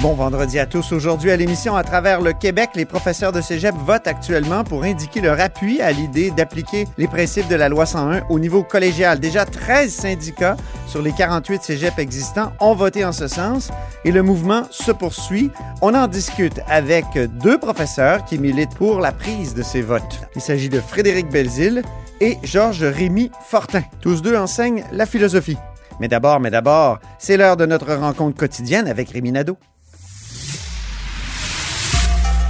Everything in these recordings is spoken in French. Bon vendredi à tous. Aujourd'hui à l'émission à travers le Québec, les professeurs de cégep votent actuellement pour indiquer leur appui à l'idée d'appliquer les principes de la loi 101 au niveau collégial. Déjà 13 syndicats sur les 48 cégeps existants ont voté en ce sens et le mouvement se poursuit. On en discute avec deux professeurs qui militent pour la prise de ces votes. Il s'agit de Frédéric Belzile et Georges-Rémi Fortin. Tous deux enseignent la philosophie. Mais d'abord, c'est l'heure de notre rencontre quotidienne avec Rémi Nadeau.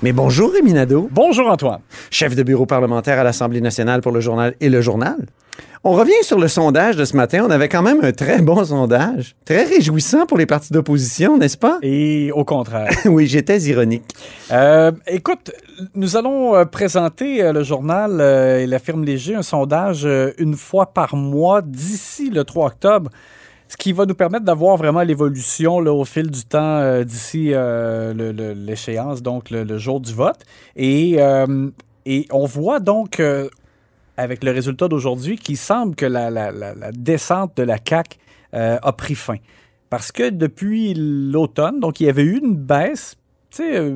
Mais bonjour, Rémi Nadeau. Bonjour, Antoine. Chef de bureau parlementaire à l'Assemblée nationale pour le journal et le journal. On revient sur le sondage de ce matin. On avait quand même un très bon sondage. Très réjouissant pour les partis d'opposition, n'est-ce pas? Et au contraire. Oui, j'étais ironique. Écoute, nous allons présenter le journal et la firme Léger, un sondage une fois par mois d'ici le 3 octobre. Ce qui va nous permettre d'avoir vraiment l'évolution là, au fil du temps d'ici l'échéance, donc le jour du vote. Et on voit donc, avec le résultat d'aujourd'hui, qu'il semble que la descente de la CAQ a pris fin. Parce que depuis l'automne, donc il y avait eu une baisse, tu sais,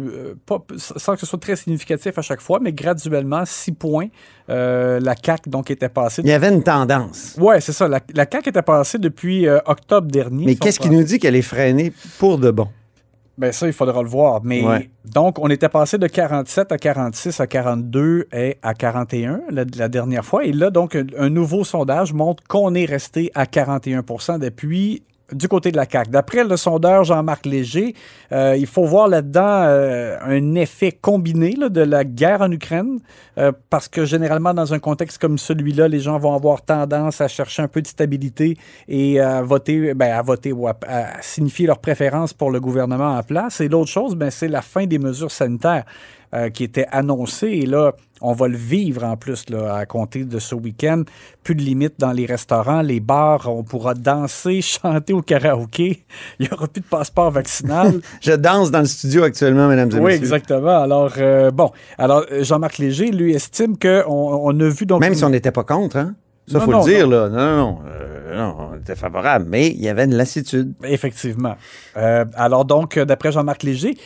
sans que ce soit très significatif à chaque fois, mais graduellement, 6 points, la CAQ donc était passée. Il y avait une tendance. Oui, c'est ça. La CAQ était passée depuis octobre dernier. Mais qu'est-ce qui nous dit qu'elle est freinée pour de bon? Bien ça, il faudra le voir. Mais ouais. Donc, on était passé de 47 à 46 à 42 et à 41 la dernière fois. Et là, donc, un nouveau sondage montre qu'on est resté à 41% depuis... du côté de la CAQ. D'après le sondeur Jean-Marc Léger, il faut voir là-dedans un effet combiné là, de la guerre en Ukraine, parce que généralement, dans un contexte comme celui-là, les gens vont avoir tendance à chercher un peu de stabilité et à signifier leur préférence pour le gouvernement en place. Et l'autre chose, c'est la fin des mesures sanitaires qui était annoncée. Et là, on va le vivre en plus là, à compter de ce week-end. Plus de limites dans les restaurants, les bars, on pourra danser, chanter au karaoké. Il n'y aura plus de passeport vaccinal. Je danse dans le studio actuellement, mesdames et messieurs. Oui, exactement. Alors, Alors, Jean-Marc Léger, lui, estime qu'on a vu... donc même si on n'était pas contre, hein? Ça, il faut le dire, là. Non, on était favorable, mais il y avait une lassitude. Effectivement. Alors donc, d'après Jean-Marc Léger,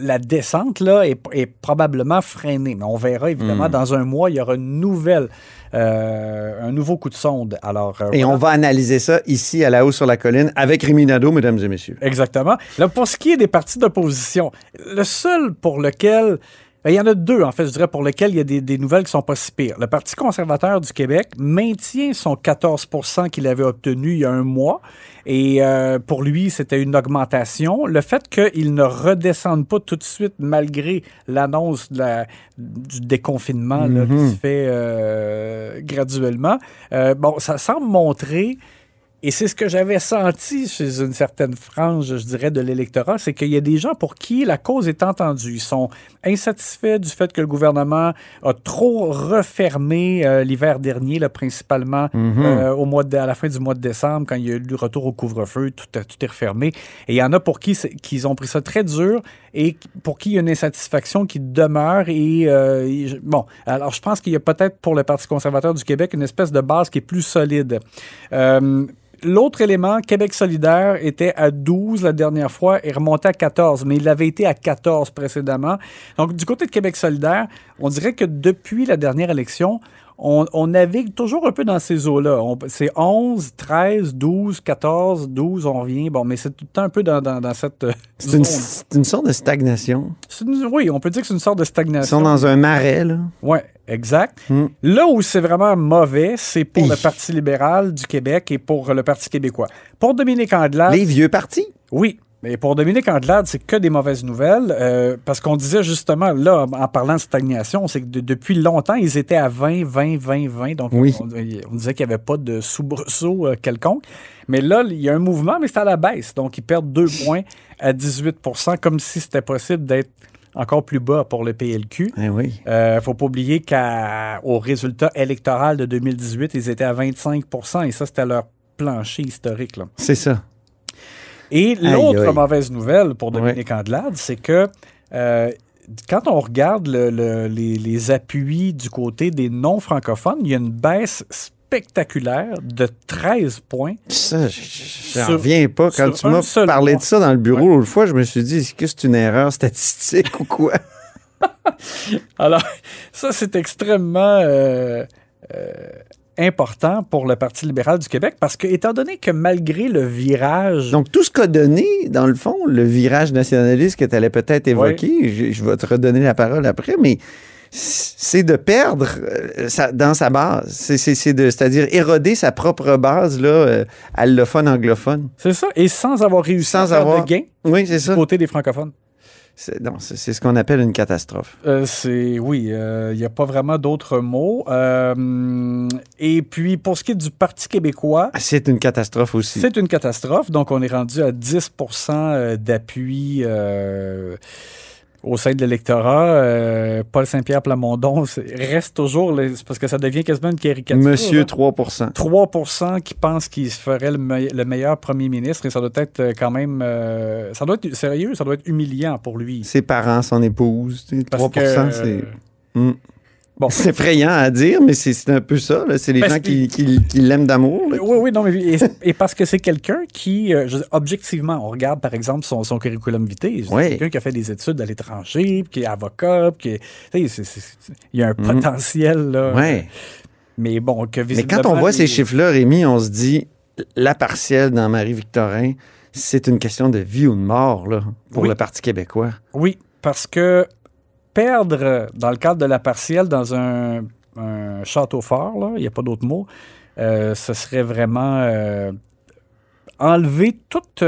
la descente, là, est probablement freinée. Mais on verra, évidemment, dans un mois, il y aura une nouvelle... un nouveau coup de sonde. Alors, et voilà. On va analyser ça ici à la hausse sur la colline avec Rémi Nadeau, mesdames et messieurs. Exactement. Là, pour ce qui est des partis d'opposition, le seul pour lequel... Il y en a deux, en fait, je dirais, pour lesquels il y a des nouvelles qui ne sont pas si pires. Le Parti conservateur du Québec maintient son 14% qu'il avait obtenu il y a un mois. Et pour lui, c'était une augmentation. Le fait qu'il ne redescende pas tout de suite, malgré l'annonce du déconfinement là, qui se fait graduellement, ça semble montrer... Et c'est ce que j'avais senti chez une certaine frange, je dirais, de l'électorat, c'est qu'il y a des gens pour qui la cause est entendue. Ils sont insatisfaits du fait que le gouvernement a trop refermé l'hiver dernier, là, principalement à la fin du mois de décembre, quand il y a eu le retour au couvre-feu, tout est refermé. Et il y en a pour qui ils ont pris ça très dur et pour qui il y a une insatisfaction qui demeure. Et alors je pense qu'il y a peut-être pour le Parti conservateur du Québec une espèce de base qui est plus solide. L'autre élément, Québec solidaire, était à 12 la dernière fois et remontait à 14, mais il avait été à 14 précédemment. Donc, du côté de Québec solidaire, on dirait que depuis la dernière élection, on navigue toujours un peu dans ces eaux-là. C'est 11, 13, 12, 14, 12, on revient. Mais c'est tout le temps un peu dans cette zone. C'est une sorte de stagnation. Oui, on peut dire que c'est une sorte de stagnation. Ils sont dans un marais, là. Oui, exact. Là où c'est vraiment mauvais, c'est pour le Parti libéral du Québec et pour le Parti québécois. Pour Dominique Anglade... Les vieux partis. Oui, Mais pour Dominique Anglade, c'est que des mauvaises nouvelles, parce qu'on disait justement, là, en parlant de stagnation, c'est que depuis longtemps, ils étaient à 20. Donc, oui. on disait qu'il n'y avait pas de soubresaut quelconque. Mais là, il y a un mouvement, mais c'est à la baisse. Donc, ils perdent 2 points à 18%, comme si c'était possible d'être encore plus bas pour le PLQ. Eh oui. Faut pas oublier qu'au résultat électoral de 2018, ils étaient à 25%, et ça, c'était leur plancher historique, là. C'est ça. Et l'autre mauvaise nouvelle pour Dominique Anglade, c'est que quand on regarde les appuis du côté des non-francophones, il y a une baisse spectaculaire de 13 points. Ça, j'en reviens pas. Quand tu m'as parlé de ça dans le bureau l'autre fois, je me suis dit, est-ce que c'est une erreur statistique ou quoi? Alors, ça, c'est extrêmement... important pour le Parti libéral du Québec parce que, étant donné que malgré le virage... Donc, tout ce qu'a donné, dans le fond, le virage nationaliste que tu allais peut-être évoquer, je vais te redonner la parole après, mais c'est de perdre dans sa base. C'est-à-dire éroder sa propre base là, allophone, anglophone. C'est ça, et sans avoir réussi à avoir de gain du côté des francophones. C'est ce qu'on appelle une catastrophe. Il n'y a pas vraiment d'autres mots. Et puis, pour ce qui est du Parti québécois... C'est une catastrophe aussi. C'est une catastrophe. Donc, on est rendu à 10% d'appui au sein de l'électorat. Paul Saint-Pierre Plamondon reste toujours... parce que ça devient quasiment une caricature. Monsieur 3%. 3% qui pense qu'il se ferait le meilleur premier ministre. Et ça doit être quand même... ça doit être sérieux, ça doit être humiliant pour lui. Ses parents, son épouse. 3%, c'est... Bon. C'est effrayant à dire, mais c'est un peu ça. Là. C'est les gens qui l'aiment d'amour. Là. Oui, non, mais et parce que c'est quelqu'un qui, objectivement, on regarde par exemple son curriculum vitae. C'est quelqu'un qui a fait des études à l'étranger, qui est avocat, il y a un potentiel. Là. Ouais. Mais bon, mais quand on voit ces chiffres-là, Rémi, on se dit la partielle dans Marie-Victorin, c'est une question de vie ou de mort là, pour le Parti québécois. Oui, parce que perdre dans le cadre de la partielle dans un château fort, il n'y a pas d'autre mot, ce serait vraiment enlever toute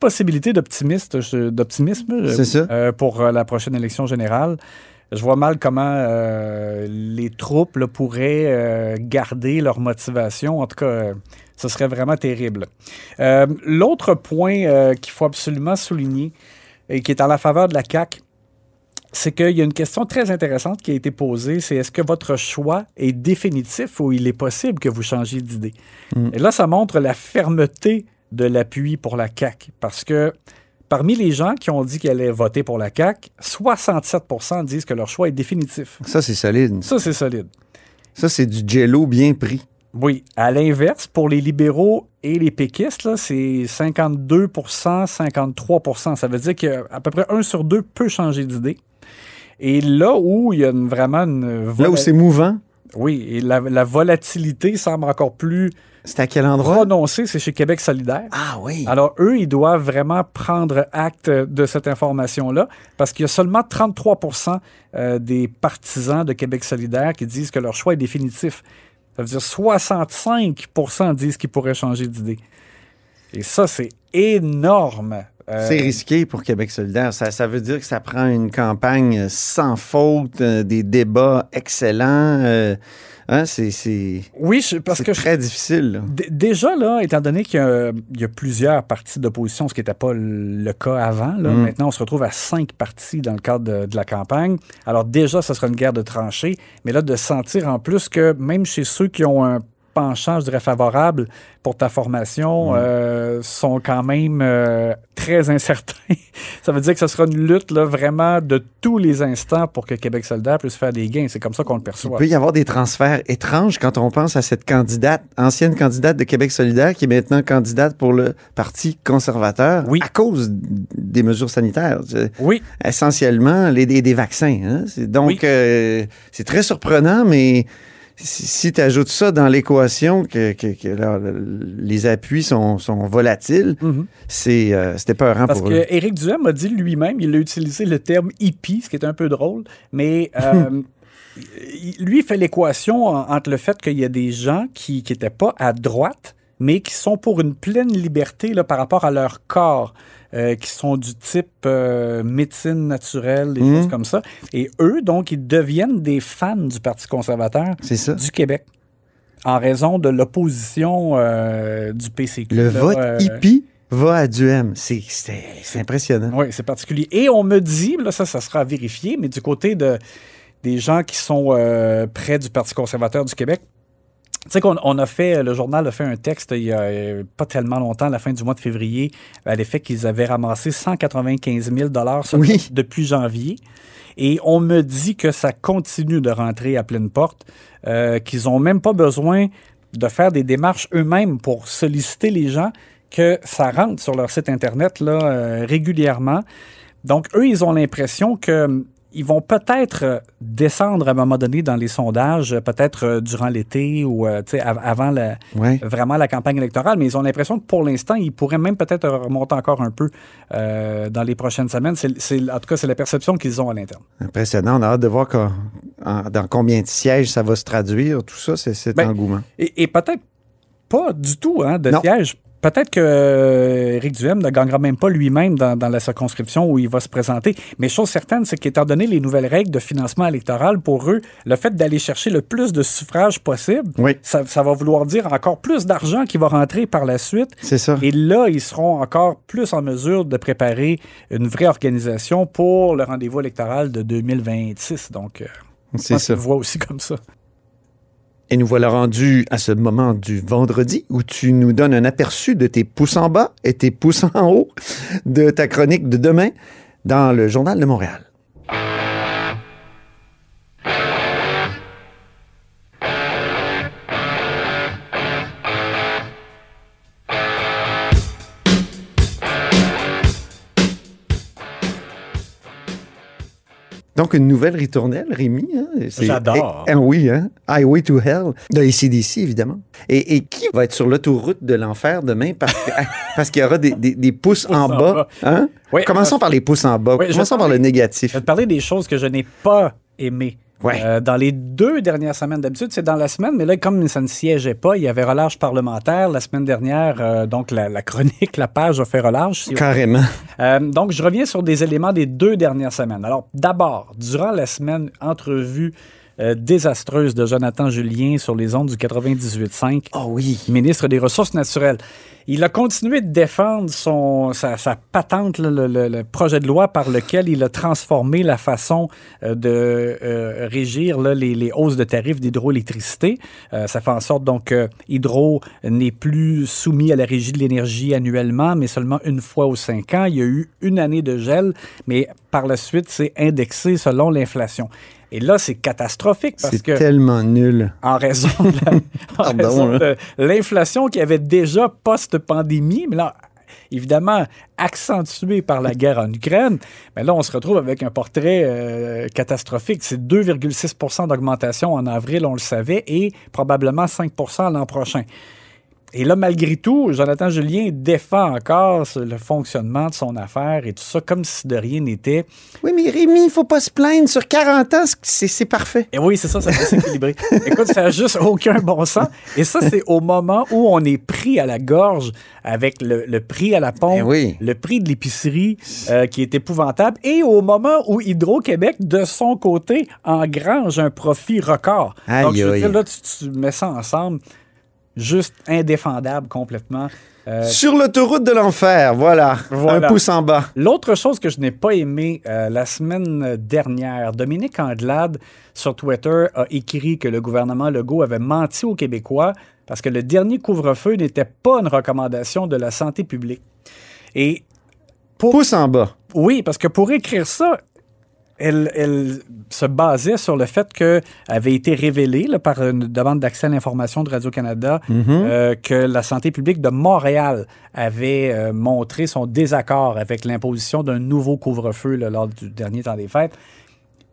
possibilité d'optimisme pour la prochaine élection générale. Je vois mal comment les troupes pourraient garder leur motivation. En tout cas, ce serait vraiment terrible. L'autre point qu'il faut absolument souligner et qui est à la faveur de la CAQ, c'est qu'il y a une question très intéressante qui a été posée, c'est est-ce que votre choix est définitif ou il est possible que vous changiez d'idée? Et là, ça montre la fermeté de l'appui pour la CAQ, parce que parmi les gens qui ont dit qu'ils allaient voter pour la CAQ, 67% disent que leur choix est définitif. Ça, c'est solide. Ça, c'est du jello bien pris. Oui. À l'inverse, pour les libéraux et les péquistes, là, c'est 52%, 53%. Ça veut dire qu'à peu près 1 sur 2 peut changer d'idée. Et là où il y a là où c'est mouvant. Oui, et la volatilité semble encore plus... C'est à quel endroit? Prononcée, c'est chez Québec solidaire. Ah oui. Alors, eux, ils doivent vraiment prendre acte de cette information-là, parce qu'il y a seulement 33% des partisans de Québec solidaire qui disent que leur choix est définitif. Ça veut dire 65% disent qu'ils pourraient changer d'idée. Et ça, c'est énorme. C'est risqué pour Québec solidaire. Ça veut dire que ça prend une campagne sans faute, des débats excellents. C'est très difficile. Déjà, là, étant donné qu'il y a plusieurs partis d'opposition, ce qui n'était pas le cas avant, là, maintenant, on se retrouve à 5 partis dans le cadre de la campagne. Alors déjà, ce sera une guerre de tranchées, mais là, de sentir en plus que même chez ceux qui ont un penchant, je dirais, favorable pour ta formation, sont quand même très incertains. Ça veut dire que ce sera une lutte là, vraiment de tous les instants pour que Québec solidaire puisse faire des gains. C'est comme ça qu'on le perçoit. Il peut y avoir des transferts étranges quand on pense à cette ancienne candidate de Québec solidaire qui est maintenant candidate pour le Parti conservateur à cause des mesures sanitaires. Essentiellement, des vaccins. Hein? Donc, c'est très surprenant, mais... Si tu ajoutes ça dans l'équation, les appuis sont volatiles, c'était peurant pour eux. Parce que Éric Duhem a dit lui-même, il a utilisé le terme hippie, ce qui est un peu drôle, mais lui, il fait l'équation entre le fait qu'il y a des gens qui n'étaient pas à droite, mais qui sont pour une pleine liberté là, par rapport à leur corps, qui sont du type médecine naturelle, des choses comme ça. Et eux, donc, ils deviennent des fans du Parti conservateur du Québec en raison de l'opposition du PCQ. Le vote hippie va à du M. C'est impressionnant. Oui, c'est particulier. Et on me dit, là, ça sera à vérifier, mais du côté des gens qui sont près du Parti conservateur du Québec, tu sais qu'on a fait, le journal a fait un texte il y a pas tellement longtemps, à la fin du mois de février, à l'effet qu'ils avaient ramassé 195 000 depuis janvier. Et on me dit que ça continue de rentrer à pleine porte, qu'ils n'ont même pas besoin de faire des démarches eux-mêmes pour solliciter les gens, que ça rentre sur leur site Internet là, régulièrement. Donc, eux, ils ont l'impression que... ils vont peut-être descendre à un moment donné dans les sondages, peut-être durant l'été ou avant vraiment la campagne électorale, mais ils ont l'impression que pour l'instant, ils pourraient même peut-être remonter encore un peu dans les prochaines semaines. En tout cas, c'est la perception qu'ils ont à l'interne. Impressionnant. On a hâte de voir dans combien de sièges ça va se traduire, tout ça, c'est cet engouement. Et peut-être pas du tout sièges. Peut-être que Éric Duhaime ne gagnera même pas lui-même dans la circonscription où il va se présenter. Mais chose certaine, c'est qu'étant donné les nouvelles règles de financement électoral, pour eux, le fait d'aller chercher le plus de suffrages possible, ça va vouloir dire encore plus d'argent qui va rentrer par la suite. C'est ça. Et là, ils seront encore plus en mesure de préparer une vraie organisation pour le rendez-vous électoral de 2026. Donc, c'est ça. On voit aussi comme ça. Et nous voilà rendus à ce moment du vendredi où tu nous donnes un aperçu de tes pouces en bas et tes pouces en haut de ta chronique de demain dans le Journal de Montréal. Donc, une nouvelle ritournelle, Rémi. J'adore. Oui, Highway to Hell, de AC/DC, évidemment. Et qui va être sur l'autoroute de l'enfer demain parce qu'il y aura des pouces en bas. Hein? Oui, commençons par les pouces en bas. Oui, commençons par le négatif. Je vais te parler des choses que je n'ai pas aimées. Ouais. Dans les deux dernières semaines, d'habitude, c'est dans la semaine, mais là, comme ça ne siégeait pas, il y avait relâche parlementaire la semaine dernière, donc la chronique, la page a fait relâche. Si carrément. Donc, je reviens sur des éléments des deux dernières semaines. Alors, d'abord, durant la semaine, entrevue désastreuse de Jonatan Julien sur les ondes du 98.5, ministre des Ressources naturelles. Il a continué de défendre sa patente, le projet de loi par lequel il a transformé la façon de régir là, les hausses de tarifs d'hydroélectricité. Ça fait en sorte donc que Hydro n'est plus soumis à la régie de l'énergie annuellement, mais seulement une fois aux 5 ans. Il y a eu une année de gel, mais par la suite, c'est indexé selon l'inflation. Et là, c'est catastrophique parce que... c'est tellement nul. En raison de l'inflation qu'il y avait déjà post-pandémie, mais là, évidemment, accentuée par la guerre en Ukraine, mais là, on se retrouve avec un portrait catastrophique. C'est 2,6 % d'augmentation en avril, on le savait, et probablement 5 % l'an prochain. Et là, malgré tout, Jonatan Julien défend encore le fonctionnement de son affaire et tout ça, comme si de rien n'était. Oui, mais Rémi, il ne faut pas se plaindre. Sur 40 ans, c'est parfait. Et oui, c'est ça, ça va s'équilibrer. Écoute, ça n'a juste aucun bon sens. Et ça, c'est au moment où on est pris à la gorge avec le prix à la pompe, le prix de l'épicerie qui est épouvantable, et au moment où Hydro-Québec, de son côté, engrange un profit record. Aïe, donc, je veux dire, là, tu mets ça ensemble... juste indéfendable complètement. Sur l'autoroute de l'enfer, voilà, un pouce en bas. L'autre chose que je n'ai pas aimée la semaine dernière, Dominique Anglade sur Twitter a écrit que le gouvernement Legault avait menti aux Québécois parce que le dernier couvre-feu n'était pas une recommandation de la santé publique. Et pouce en bas. Oui, parce que pour écrire ça, elle se basait sur le fait qu'elle avait été révélée là, par une demande d'accès à l'information de Radio-Canada que la santé publique de Montréal avait montré son désaccord avec l'imposition d'un nouveau couvre-feu là, lors du dernier temps des fêtes.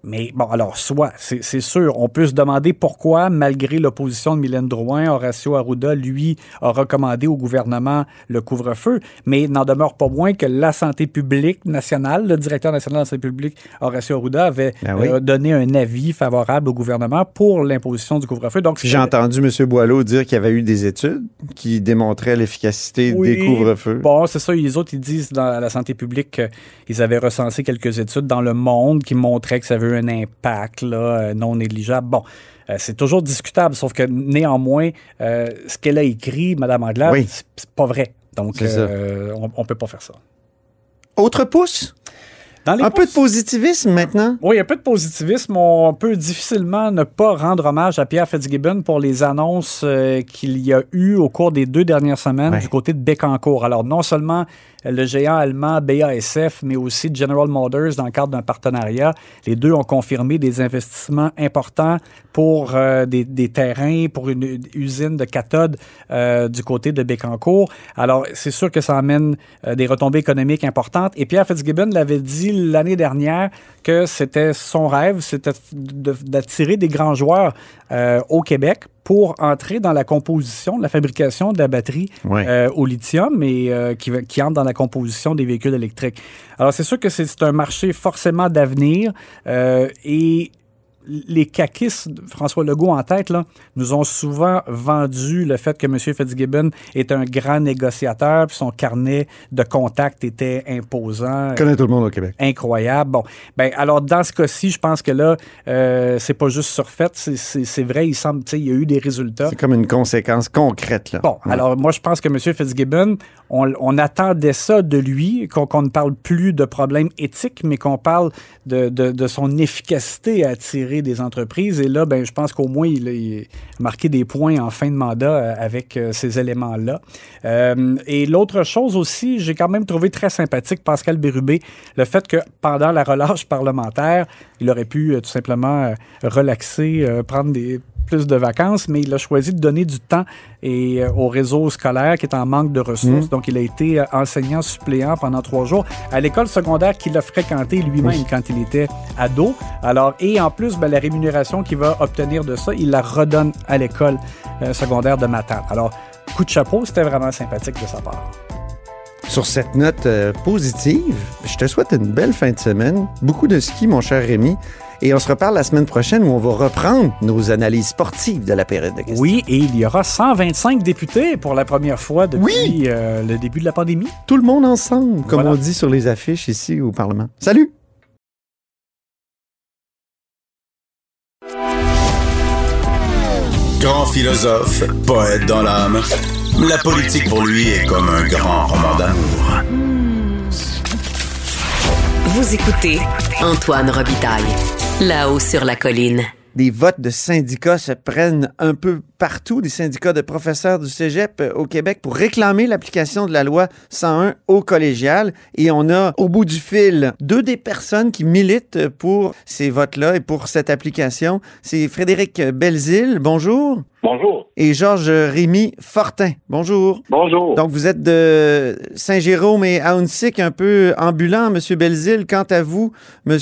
Mais bon, alors, soit, c'est sûr, on peut se demander pourquoi, malgré l'opposition de Mylène Drouin, Horacio Arruda, lui, a recommandé au gouvernement le couvre-feu, mais il n'en demeure pas moins que la santé publique nationale, le directeur national de la santé publique, Horacio Arruda, avait donné un avis favorable au gouvernement pour l'imposition du couvre-feu. Donc, j'ai entendu M. Boileau dire qu'il y avait eu des études qui démontraient l'efficacité des couvre-feux. Bon, c'est ça, les autres, ils disent dans la santé publique qu'ils avaient recensé quelques études dans le monde qui montraient que ça avait un impact là, non négligeable. Bon, c'est toujours discutable, sauf que néanmoins, ce qu'elle a écrit, Mme Anglade, c'est pas vrai. Donc, on peut pas faire ça. Autre pouce? Un peu de positivisme maintenant. Oui, un peu de positivisme. On peut difficilement ne pas rendre hommage à Pierre Fitzgibbon pour les annonces qu'il y a eu au cours des 2 dernières semaines du côté de Bécancourt. Alors, non seulement le géant allemand BASF, mais aussi General Motors dans le cadre d'un partenariat. Les deux ont confirmé des investissements importants pour des terrains, pour une usine de cathodes du côté de Bécancourt. Alors, c'est sûr que ça amène des retombées économiques importantes. Et Pierre Fitzgibbon l'avait dit l'année dernière que c'était son rêve, c'était d'attirer des grands joueurs au Québec pour entrer dans la composition, la fabrication de la batterie au lithium et qui entre dans la composition des véhicules électriques. Alors, c'est sûr que c'est un marché forcément d'avenir et les caquistes, François Legault en tête, là, nous ont souvent vendu le fait que M. Fitzgibbon est un grand négociateur, puis son carnet de contacts était imposant. Il connaît tout le monde au Québec. Incroyable. Bon, ben alors dans ce cas-ci, je pense que là, c'est pas juste surfait, c'est vrai, il semble, tu sais, il y a eu des résultats. C'est comme une conséquence concrète, là. Bon, alors moi, je pense que M. Fitzgibbon, on attendait ça de lui, qu'on ne parle plus de problèmes éthiques, mais qu'on parle de son efficacité à attirer des entreprises. Et là, ben, je pense qu'au moins, il a marqué des points en fin de mandat avec ces éléments-là. Et l'autre chose aussi, j'ai quand même trouvé très sympathique, Pascal Bérubé, le fait que pendant la relâche parlementaire, il aurait pu tout simplement relaxer, prendre plus de vacances, mais il a choisi de donner du temps et au réseau scolaire qui est en manque de ressources. Donc, il a été enseignant suppléant pendant 3 jours à l'école secondaire qu'il a fréquentée lui-même quand il était ado. Alors, et en plus, ben, la rémunération qu'il va obtenir de ça, il la redonne à l'école secondaire de Matane. Alors, coup de chapeau, c'était vraiment sympathique de sa part. Sur cette note positive, je te souhaite une belle fin de semaine. Beaucoup de ski, mon cher Rémi. Et on se reparle la semaine prochaine où on va reprendre nos analyses sportives de la période de questions. Oui, et il y aura 125 députés pour la première fois depuis le début de la pandémie. Tout le monde ensemble, comme on dit sur les affiches ici au Parlement. Salut! Grand philosophe, poète dans l'âme. La politique pour lui est comme un grand roman d'amour. Vous écoutez Antoine Robitaille. Là-haut sur la colline. Des votes de syndicats se prennent un peu partout, des syndicats de professeurs du Cégep au Québec pour réclamer l'application de la loi 101 au collégial. Et on a, au bout du fil, 2 des personnes qui militent pour ces votes-là et pour cette application. C'est Frédéric Belzile. Bonjour. Bonjour. Et Georges-Rémi Fortin. Bonjour. Bonjour. Donc, vous êtes de Saint-Jérôme et Aounsic, un peu ambulant, M. Belzile. Quant à vous, M.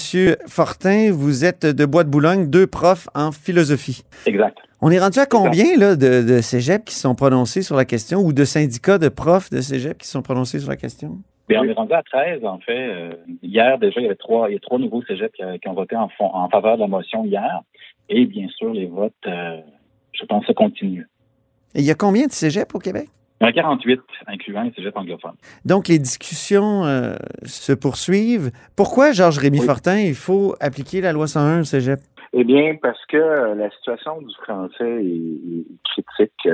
Fortin, vous êtes de Bois-de-Boulogne, 2 profs en philosophie. Exact. On est rendu à combien là, de cégeps qui sont prononcés sur la question ou de syndicats de profs de cégeps qui sont prononcés sur la question? Bien, on est rendu à 13, en fait. Hier, déjà, il y a 3 nouveaux cégeps qui ont voté en faveur de la motion hier. Et bien sûr, les votes... je pense que ça continue. Et il y a combien de cégeps au Québec? Il y en a 48, incluant les cégeps anglophones. Donc, les discussions se poursuivent. Pourquoi, Georges-Rémi Fortin, il faut appliquer la loi 101 au cégep? Eh bien, parce que la situation du français est critique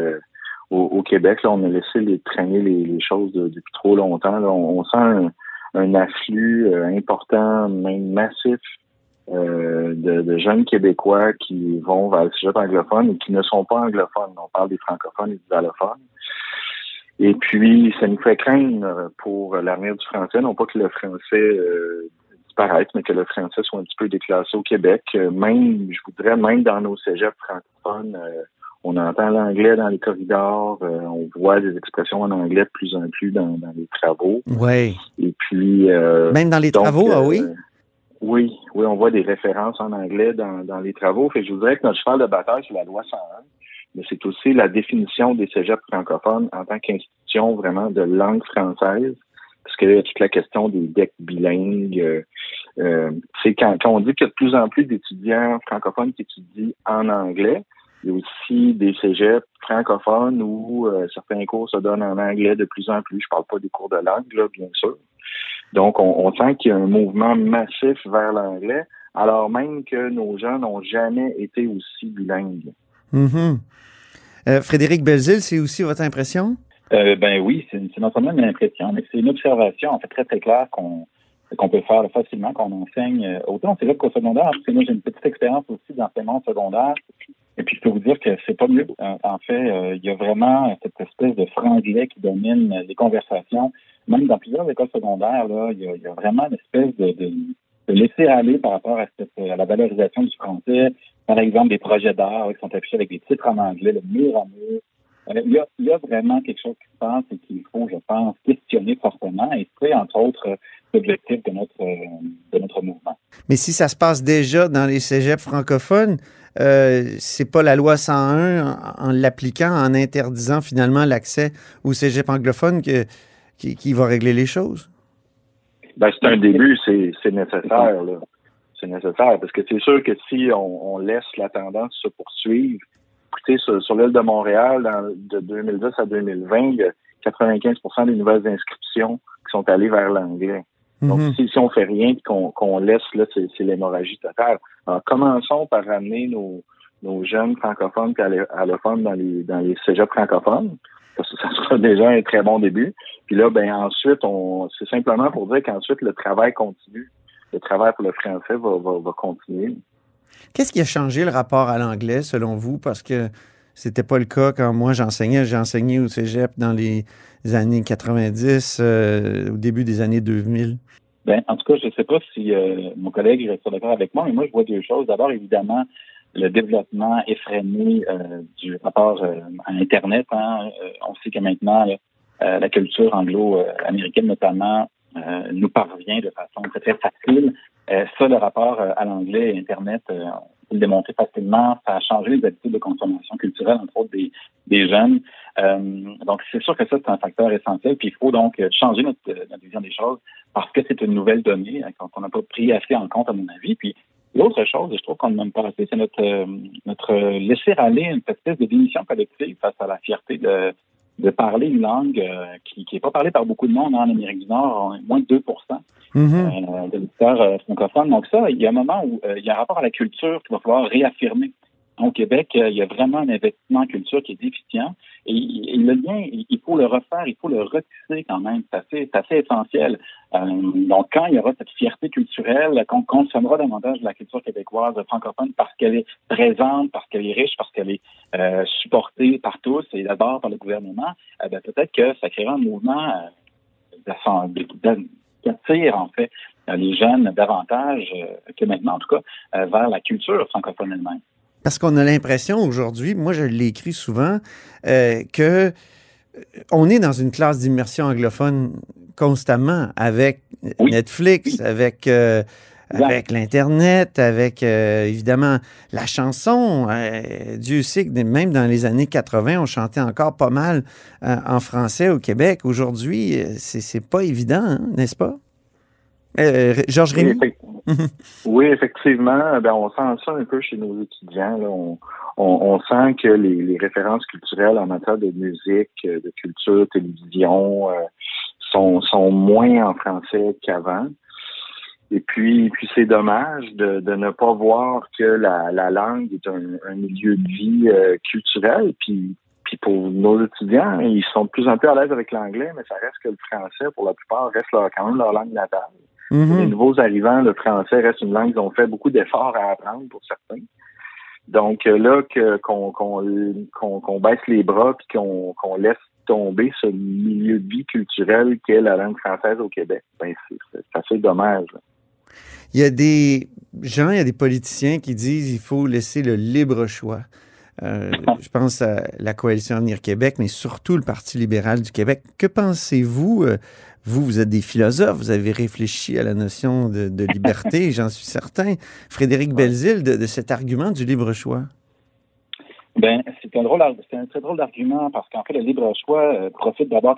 au Québec. Là, on a laissé traîner les choses depuis trop longtemps. Là, on sent un afflux important, même massif, de jeunes Québécois qui vont vers le cégep anglophone et qui ne sont pas anglophones. On parle des francophones et des allophones. Et puis, ça nous fait craindre pour l'avenir du français. Non pas que le français disparaisse, mais que le français soit un petit peu déclassé au Québec. Même, je voudrais, même dans nos cégeps francophones, on entend l'anglais dans les corridors, on voit des expressions en anglais de plus en plus dans les travaux. Oui. Et puis... même dans les travaux, Oui, on voit des références en anglais dans les travaux. Fait que je vous dirais que notre cheval de bataille, c'est la loi 101, mais c'est aussi la définition des cégeps francophones en tant qu'institution vraiment de langue française, parce qu'il y a toute la question des DEC bilingues. C'est quand on dit qu'il y a de plus en plus d'étudiants francophones qui étudient en anglais, il y a aussi des cégeps francophones où certains cours se donnent en anglais de plus en plus. Je parle pas des cours de langue, là, bien sûr. Donc, on sent qu'il y a un mouvement massif vers l'anglais, alors même que nos gens n'ont jamais été aussi bilingues. Mm-hmm. Frédéric Belzile, c'est aussi votre impression? Oui, c'est non seulement une impression, mais c'est une observation, en fait, très, très claire qu'on peut faire facilement, qu'on enseigne autant. C'est là qu'au secondaire, parce que moi, j'ai une petite expérience aussi d'enseignement secondaire, et puis je peux vous dire que c'est pas mieux. En fait, il y a vraiment cette espèce de franglais qui domine les conversations. Même dans plusieurs écoles secondaires, là, il y a vraiment une espèce de laisser-aller par rapport à la valorisation du français. Par exemple, des projets d'art qui sont affichés avec des titres en anglais, le mur à mur. Il y a vraiment quelque chose qui se passe et qu'il faut, je pense, questionner fortement. Et c'est, entre autres, l'objectif de notre mouvement. Mais si ça se passe déjà dans les cégeps francophones, c'est pas la loi 101 en l'appliquant, en interdisant finalement l'accès aux cégeps anglophones qui va régler les choses? Ben, c'est un début, c'est nécessaire, là. C'est nécessaire, parce que c'est sûr que si on laisse la tendance se poursuivre, écoutez, sur l'île de Montréal, de 2010 à 2020, il y a 95% des nouvelles inscriptions qui sont allées vers l'anglais. Mm-hmm. Donc, si on fait rien et qu'on laisse, là, c'est l'hémorragie totale. Alors, commençons par ramener nos jeunes francophones et allophones dans les cégeps francophones. Parce que ça sera déjà un très bon début. Puis là, ben ensuite, c'est simplement pour dire qu'ensuite, le travail continue. Le travail pour le français va continuer. Qu'est-ce qui a changé le rapport à l'anglais, selon vous? Parce que c'était pas le cas quand moi j'enseignais. J'ai enseigné au cégep dans les années 90, au début des années 2000. Bien, en tout cas, je ne sais pas si mon collègue est d'accord avec moi, mais moi, je vois deux choses. D'abord, évidemment, le développement effréné du rapport à Internet. Hein. On sait que maintenant, la culture anglo-américaine notamment nous parvient de façon très, très facile. Ça, le rapport à l'anglais et Internet, on peut le démontrer facilement. Ça a changé les habitudes de consommation culturelle, entre autres, des jeunes. Donc, c'est sûr que ça, c'est un facteur essentiel. Puis, il faut donc changer notre vision des choses parce que c'est une nouvelle donnée qu'on n'a pas pris assez en compte, à mon avis. Puis, l'autre chose, je trouve qu'on ne nomme pas assez, c'est notre laisser-aller une espèce de démission collective face à la fierté de parler une langue qui n'est pas parlée par beaucoup de monde. En Amérique du Nord, on est moins de 2% de l'auditeur francophone. Donc ça, il y a un moment où il y a un rapport à la culture qu'il va falloir réaffirmer. Au Québec, il y a vraiment un investissement en culture qui est déficient. Et le lien, il faut le refaire, il faut le retisser quand même. C'est assez essentiel. Donc, quand il y aura cette fierté culturelle, qu'on consommera davantage de la culture québécoise francophone parce qu'elle est présente, parce qu'elle est riche, parce qu'elle est supportée par tous et d'abord par le gouvernement, peut-être que ça créera un mouvement qui attire, en fait, les jeunes davantage que maintenant, en tout cas, vers la culture francophone elle-même. Parce qu'on a l'impression aujourd'hui, moi je l'écris souvent, que on est dans une classe d'immersion anglophone constamment avec Netflix, avec l'Internet, avec évidemment la chanson. Dieu sait que même dans les années 80, on chantait encore pas mal en français au Québec. Aujourd'hui, c'est pas évident, hein, n'est-ce pas? Georges-Rémi? Oui, effectivement. Ben, on sent ça un peu chez nos étudiants. Là. On sent que les références culturelles en matière de musique, de culture, télévision sont moins en français qu'avant. Et puis c'est dommage de ne pas voir que la langue est un milieu de vie culturel. Puis pour nos étudiants, ils sont de plus en plus à l'aise avec l'anglais, mais ça reste que le français, pour la plupart, reste quand même leur langue natale. Mm-hmm. Les nouveaux arrivants, le français reste une langue qu'ils ont fait beaucoup d'efforts à apprendre pour certains. Donc là, qu'on baisse les bras puis qu'on laisse tomber ce milieu de vie culturel qu'est la langue française au Québec, ben, c'est assez dommage. Là. Il y a des gens, il y a des politiciens qui disent qu'il faut laisser le libre choix. Je pense à la Coalition Avenir Québec, mais surtout le Parti libéral du Québec. Que pensez-vous? Vous êtes des philosophes, vous avez réfléchi à la notion de liberté, j'en suis certain. Frédéric Belzile, de cet argument du libre choix. Bien, c'est un très drôle d'argument parce qu'en fait, le libre choix profite d'abord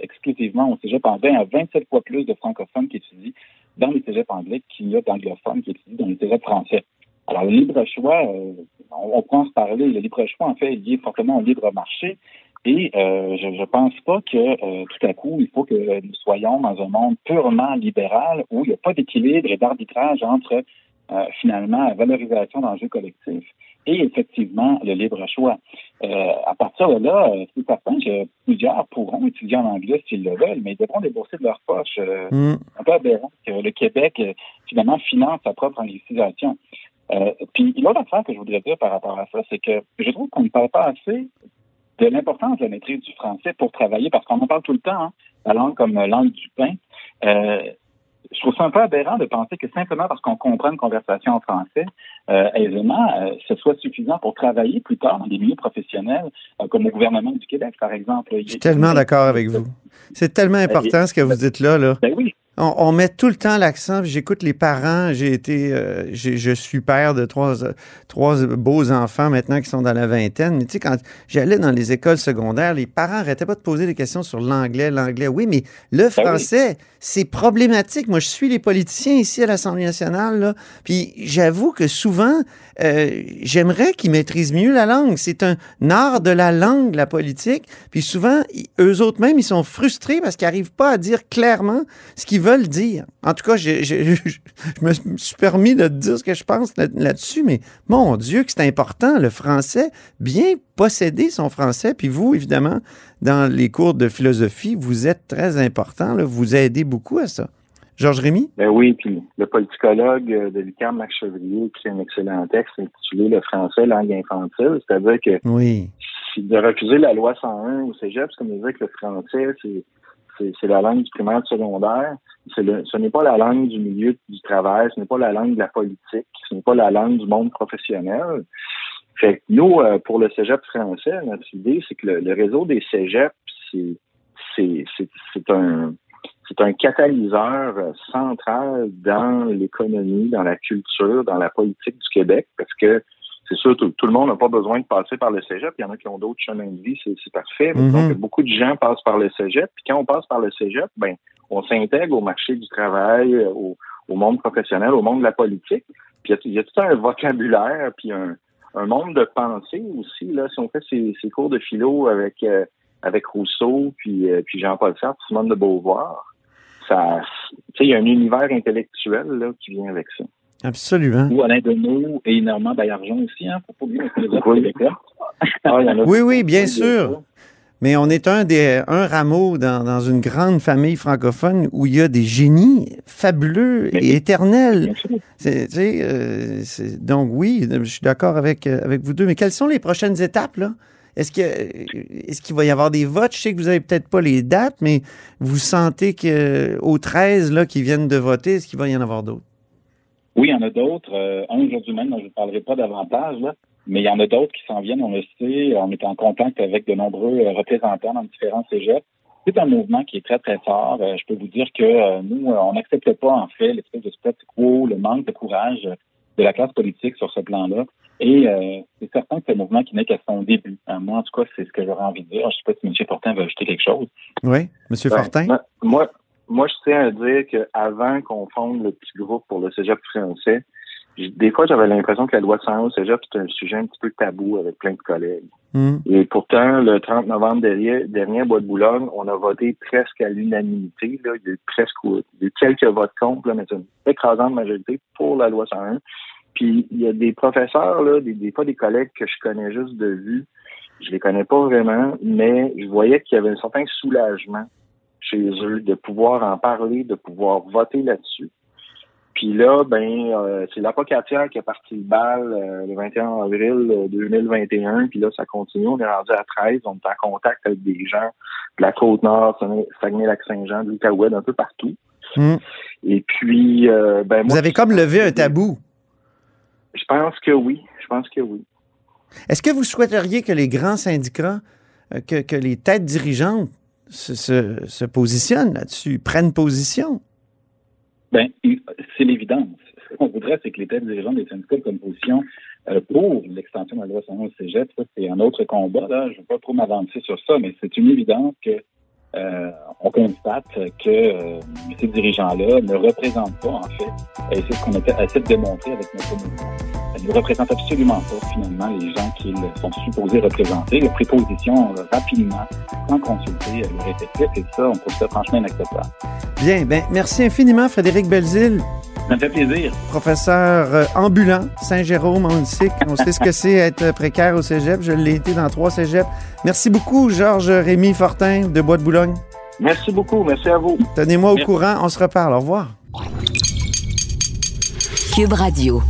exclusivement au cégep anglais à 27 fois plus de francophones qui étudient dans les cégeps anglais qu'il y a d'anglophones qui étudient dans les cégeps français. Alors, le libre choix, on pense parler, le libre choix, en fait, est lié fortement au libre marché. Et je pense pas que tout à coup, il faut que nous soyons dans un monde purement libéral où il n'y a pas d'équilibre et d'arbitrage entre, finalement, la valorisation d'enjeux collectifs et, effectivement, le libre choix. À partir de là, c'est certain que plusieurs pourront étudier en anglais s'ils le veulent, mais ils devront débourser de leur poche. Un peu aberrant que le Québec, finalement, finance sa propre anglicisation. Puis l'autre affaire que je voudrais dire par rapport à ça, c'est que je trouve qu'on ne parle pas assez de l'importance de la maîtrise du français pour travailler, parce qu'on en parle tout le temps, hein, la langue comme langue du pain. Je trouve ça un peu aberrant de penser que simplement parce qu'on comprend une conversation en français, aisément, ce soit suffisant pour travailler plus tard dans des milieux professionnels, comme le gouvernement du Québec, par exemple. Je suis tellement d'accord avec vous. C'est tellement important ce que vous dites là. Ben oui. On met tout le temps l'accent, j'écoute les parents, je suis père de trois beaux enfants maintenant qui sont dans la vingtaine, mais tu sais, quand j'allais dans les écoles secondaires, les parents n'arrêtaient pas de poser des questions sur l'anglais, oui, mais le français, c'est problématique. Moi, je suis les politiciens ici à l'Assemblée nationale, là, puis j'avoue que souvent, j'aimerais qu'ils maîtrisent mieux la langue. C'est un art de la langue, la politique, puis souvent, eux autres même, ils sont frustrés parce qu'ils n'arrivent pas à dire clairement ce qu'ils veulent le dire. En tout cas, je me suis permis de dire ce que je pense là-dessus, mais mon Dieu, que c'est important, le français, bien posséder son français. Puis vous, évidemment, dans les cours de philosophie, vous êtes très important, là, vous aidez beaucoup à ça. Georges-Rémi? Ben oui, puis le politicologue de l'UQAM, Marc Chevrier, qui fait un excellent texte intitulé « Le français, langue infantile », c'est-à-dire que de refuser la loi 101 au cégep, c'est comme dire que le français, c'est la langue du primaire, du secondaire. Ce n'est pas la langue du milieu du travail, ce n'est pas la langue de la politique, ce n'est pas la langue du monde professionnel. Fait que nous, pour le cégep français, notre idée, c'est que le réseau des cégeps, c'est un catalyseur central dans l'économie, dans la culture, dans la politique du Québec, parce que c'est sûr, tout le monde n'a pas besoin de passer par le cégep. Il y en a qui ont d'autres chemins de vie, c'est parfait. Mm-hmm. Donc, beaucoup de gens passent par le cégep. Puis quand on passe par le cégep, ben, on s'intègre au marché du travail, au monde professionnel, au monde de la politique. Puis il y a tout un vocabulaire, puis un monde de pensée aussi. Là, si on fait ces cours de philo avec Rousseau, puis Jean-Paul Sartre, Simone de Beauvoir, il y a un univers intellectuel là, qui vient avec ça. Absolument. Ou Alain Deneau et Normand Baillargeon aussi, hein, pour oublier les autres Québécois. Oui, bien sûr. Mais on est un rameau dans une grande famille francophone où il y a des génies fabuleux et éternels. Donc oui, je suis d'accord avec vous deux. Mais quelles sont les prochaines étapes, là? Est-ce qu'il va y avoir des votes? Je sais que vous n'avez peut-être pas les dates, mais vous sentez qu'aux 13 là, qui viennent de voter, est-ce qu'il va y en avoir d'autres? Oui, il y en a d'autres. Un aujourd'hui même, dont je ne parlerai pas davantage, là, mais il y en a d'autres qui s'en viennent, on le sait. On est en contact avec de nombreux représentants dans différents cégeps. C'est un mouvement qui est très, très fort. Je peux vous dire que nous, on n'accepte pas, en fait, l'espèce de statu quo, le manque de courage de la classe politique sur ce plan-là. Et c'est certain que c'est un mouvement qui n'est qu'à son début. Moi, en tout cas, c'est ce que j'aurais envie de dire. Je ne sais pas si M. Fortin veut ajouter quelque chose. Oui, M. Fortin? Moi, je tiens à dire qu'avant qu'on fonde le petit groupe pour le cégep français, des fois, j'avais l'impression que la loi 101 au cégep, c'était un sujet un petit peu tabou avec plein de collègues. Mmh. Et pourtant, le 30 novembre dernier à Bois-de-Boulogne, on a voté presque à l'unanimité, là, il y a eu quelques votes contre, là, mais c'est une écrasante majorité pour la loi 101. Puis, il y a des professeurs, là, des fois des collègues que je connais juste de vue, je les connais pas vraiment, mais je voyais qu'il y avait un certain soulagement chez eux, de pouvoir en parler, de pouvoir voter là-dessus. Puis là, c'est l'apocatière qui a parti le bal le 21 avril 2021, puis là, ça continue, on est rendu à 13, on est en contact avec des gens de la Côte-Nord, Saguenay-Lac-Saint-Jean, de l'Outaouais, un peu partout. Mm. Et puis... vous avez comme levé un tabou. Je pense que oui. Est-ce que vous souhaiteriez que les grands syndicats, que les têtes dirigeantes se positionnent là-dessus, prennent position. Bien, c'est l'évidence. Ce qu'on voudrait, c'est que les têtes dirigeantes des syndicats prennent position pour l'extension de la loi 101 au Cégep. Ça, c'est un autre combat. Là. Je ne veux pas trop m'avancer sur ça, mais c'est une évidence que on constate que ces dirigeants-là ne représentent pas, en fait, et c'est ce qu'on a essayé de démontrer avec notre mouvement. Ils ne représentent absolument pas, finalement, les gens qu'ils sont supposés représenter. Ils ont pris position rapidement, sans consulter leur effectif, et ça, on trouve ça franchement inacceptable. Bien, bien, merci infiniment, Frédéric Belzile. Ça me fait plaisir. Professeur ambulant, Saint-Jérôme, Aounsic. On sait ce que c'est être précaire au cégep. Je l'ai été dans 3 cégeps. Merci beaucoup, Georges-Rémi Fortin de Bois-de-Boulogne. Merci beaucoup. Merci à vous. Tenez-moi au courant. On se reparle. Au revoir. Cube Radio.